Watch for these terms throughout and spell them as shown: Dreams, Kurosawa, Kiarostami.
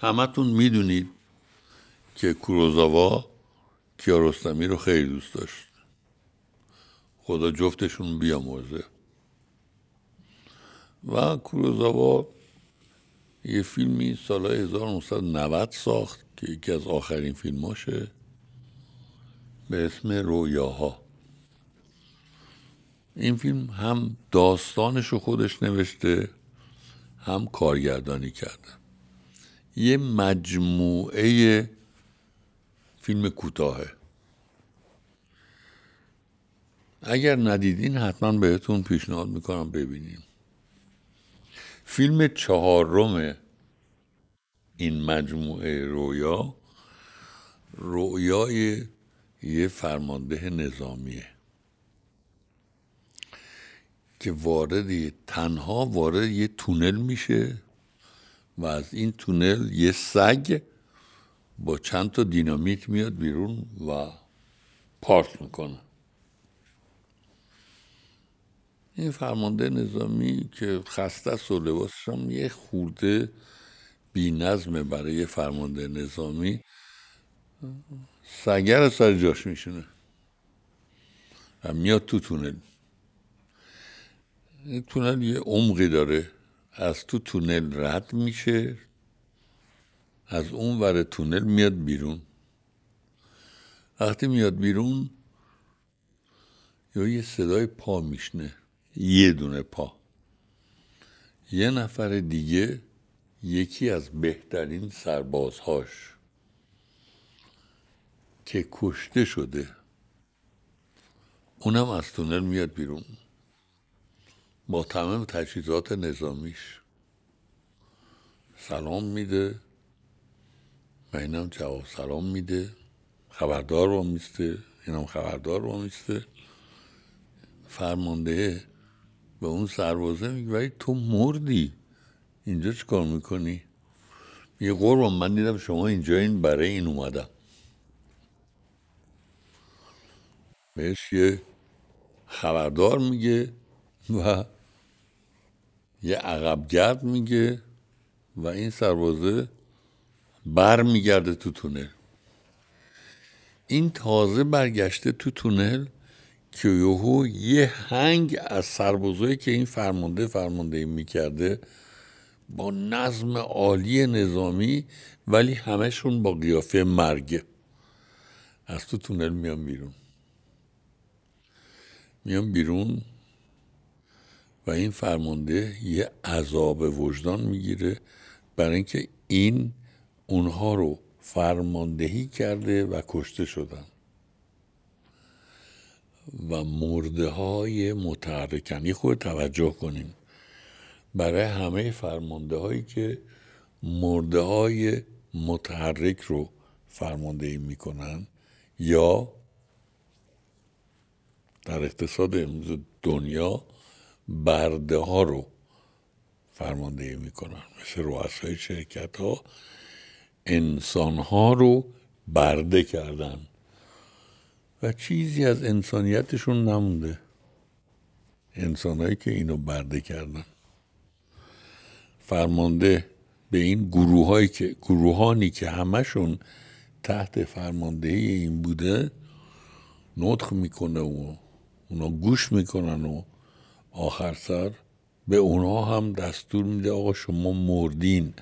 همتون میدونید که کوروساوا کیارستمی رو خیلی دوست داشت. خدا جفتشون بیامرزه. و کوروساوا یه فیلمی سال 1990 ساخت که یکی از آخرین فیلماشه به اسم رویاها. این فیلم هم داستانش رو خودش نوشته، هم کارگردانی کرده. یه مجموعه فیلم کوتاهه. اگر ندیدین حتما بهتون پیشنهاد میکنم ببینیم. فیلم چهارم این مجموعه رویا، رویای یه فرمانده نظامیه که تنها وارد یه تونل میشه و از این تونل یه سگ با چند تا دینامیت میاد بیرون و پارت میکنه. این فرمانده نظامی که خسته است و لباسش هم یه خورده بی نظمه برای فرمانده نظامی، سگر سر جاش میشونه و میاد تو تونل. تونل یه عمقی داره، از تو تونل رد میشه، از اون ور تونل میاد بیرون. وقتی میاد بیرون یه صدای پا میشنه، یه دونه پا. یه نفر دیگه، یکی از بهترین سربازهاش که کشته شده، اونم از تونل میاد بیرون با تمام تجهیزات نظامیش. سلام میده و اینم جواب سلام میده، خبردار رو میسته، اینم خبردار رو میسته. فرمانده به اون سربازه میگه ولی تو مردی، اینجا چی کار میکنی؟ میگه قربان من دیدم شما اینجا این برای این اومدم. بهش یه خبردار میگه و یه عقبگرد میگه و این سربازه بر میگرده تو تونل. این تازه برگشته تو تونل که یهو یه هنگ از سربازایی که این فرمانده میکرده با نظم عالی نظامی، ولی همشون با قیافه مرگ، از تو تونل میان بیرون و این فرمانده یه عذاب وجدان میگیره برای اینکه این اونها رو فرماندهی کرده و کشته شدن و مرده های متحرکن. یه خود توجه کنیم برای همه فرمانده هایی که مرده های متحرک رو فرماندهی میکنن، یا در اقتصاد امروز دنیا برده ها رو فرماندهی میکنن، مثل رؤسای شرکت ها انسان ها رو برده کردن و چیزی از انسانیتشون نمونده، انسانهایی که اینو برده کردن. فرمانده به این گروهانی که همشون تحت فرماندهی این بوده نطق میکنه و اونا گوش میکنن و آخر سر به اونا هم دستور میده آقا شما مردین،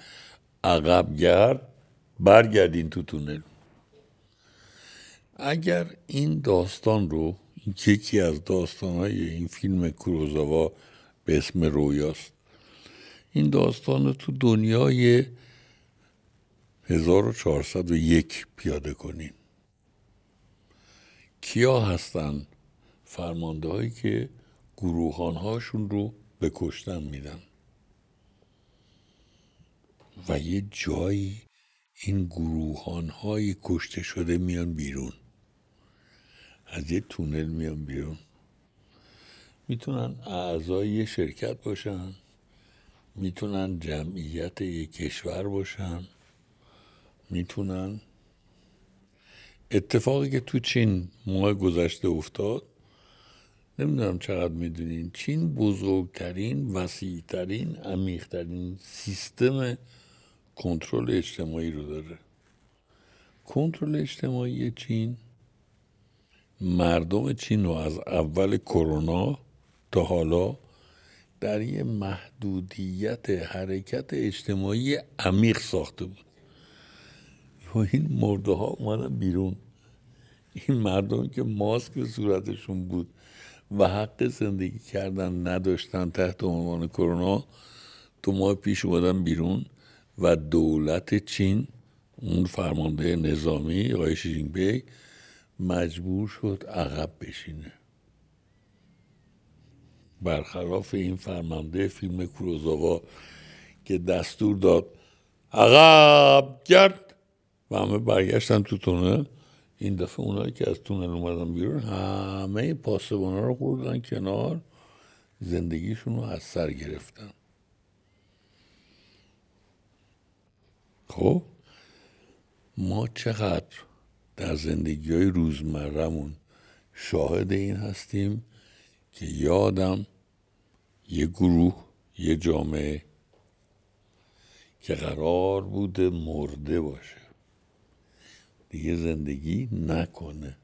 عقب‌گرد، برگردین تو تونل. اگر این داستان رو، یکی از داستان‌های این فیلم کوروساوا به اسم رویاست، این داستان رو تو دنیای 1401 پیاده کنیم، کیا هستن فرمانده هایی که گروهانهاشون رو به کشتن میدن و یه جایی این گروهانهای کشته شده میان بیرون، از یه تونل میان بیرون. میتونن اعضای یه شرکت باشن، میتونن جمعیت یه کشور باشن، میتونن اتفاقی که تو چین ماه گذشته افتاد، نمیدونم چقدر میدونین، چین بزرگترین، وسیعترین، عمیقترین سیستم کنترل اجتماعی رو داره. کنترل اجتماعی چین، مردم چین رو از اول کرونا تا حالا در یه محدودیت حرکت اجتماعی عمیق ساخته بود. و این مرده ها اومدن بیرون، این مردم که ماسک به صورتشون بود و حق زندگی کردن نداشتن تحت عنوان کرونا، تو ماه پیش اومدن بیرون و دولت چین، اون فرمانده نظامی آقای شی جین پینگ مجبور شد عقب بشینه، برخلاف این فرمانده فیلم کوروساوا که دستور داد عقب گرد و همه برگشتن تو تونل. این دفعه اونایی که از تونل اومدن بیرون همه پاسبانا رو خوردن کنار، زندگیشون رو از سر گرفتن. خب ما چقدر در زندگی‌های روزمره‌مون شاهد این هستیم که یه آدم، یه گروه، یه جامعه که قرار بوده مرده باشه دیگه زندگی نکنه،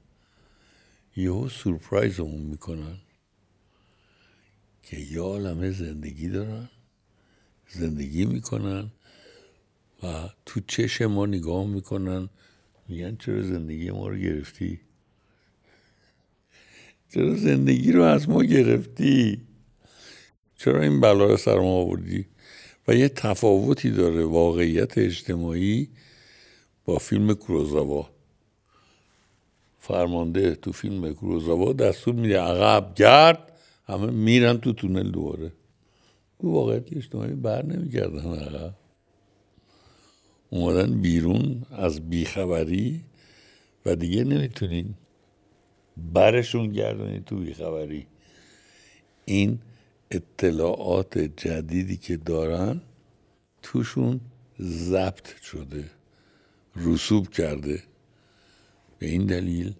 یهو سورپرایزمون میکنن که یه عالمه زندگی دارن، زندگی میکنن و تو چش ما نگاه میکنن، میگن چرا زندگی ما رو گرفتی؟ چرا زندگی رو از ما گرفتی؟ چرا این بلا رو سر ما آوردی؟ و یه تفاوتی داره واقعیت اجتماعی با فیلم کوروساوا. فرمانده تو فیلم کوروساوا دستور میده عقب گرد، همه میرن تو تونل دوباره. اون واقعیت اجتماعی بر نمیگردن عقب، اومدن بیرون از بیخبری و دیگه نمیتونین برشون گردونی تو بیخبری. این اطلاعات جدیدی که دارن توشون ضبط شده، رسوب کرده. به این دلیل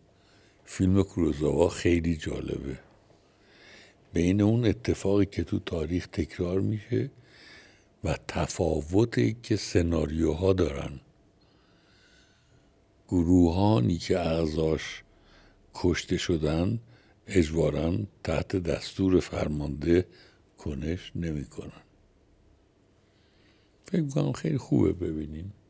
فیلم کوروساوا خیلی جالبه. بین اون اتفاقی که تو تاریخ تکرار میشه و تفاوتی که سناریوها دارن، گروهانی که اعضاش کشته شدن اجباراً تحت دستور فرمانده کنش نمی کنن. فکر می‌کنم خیلی خوبه ببینیم.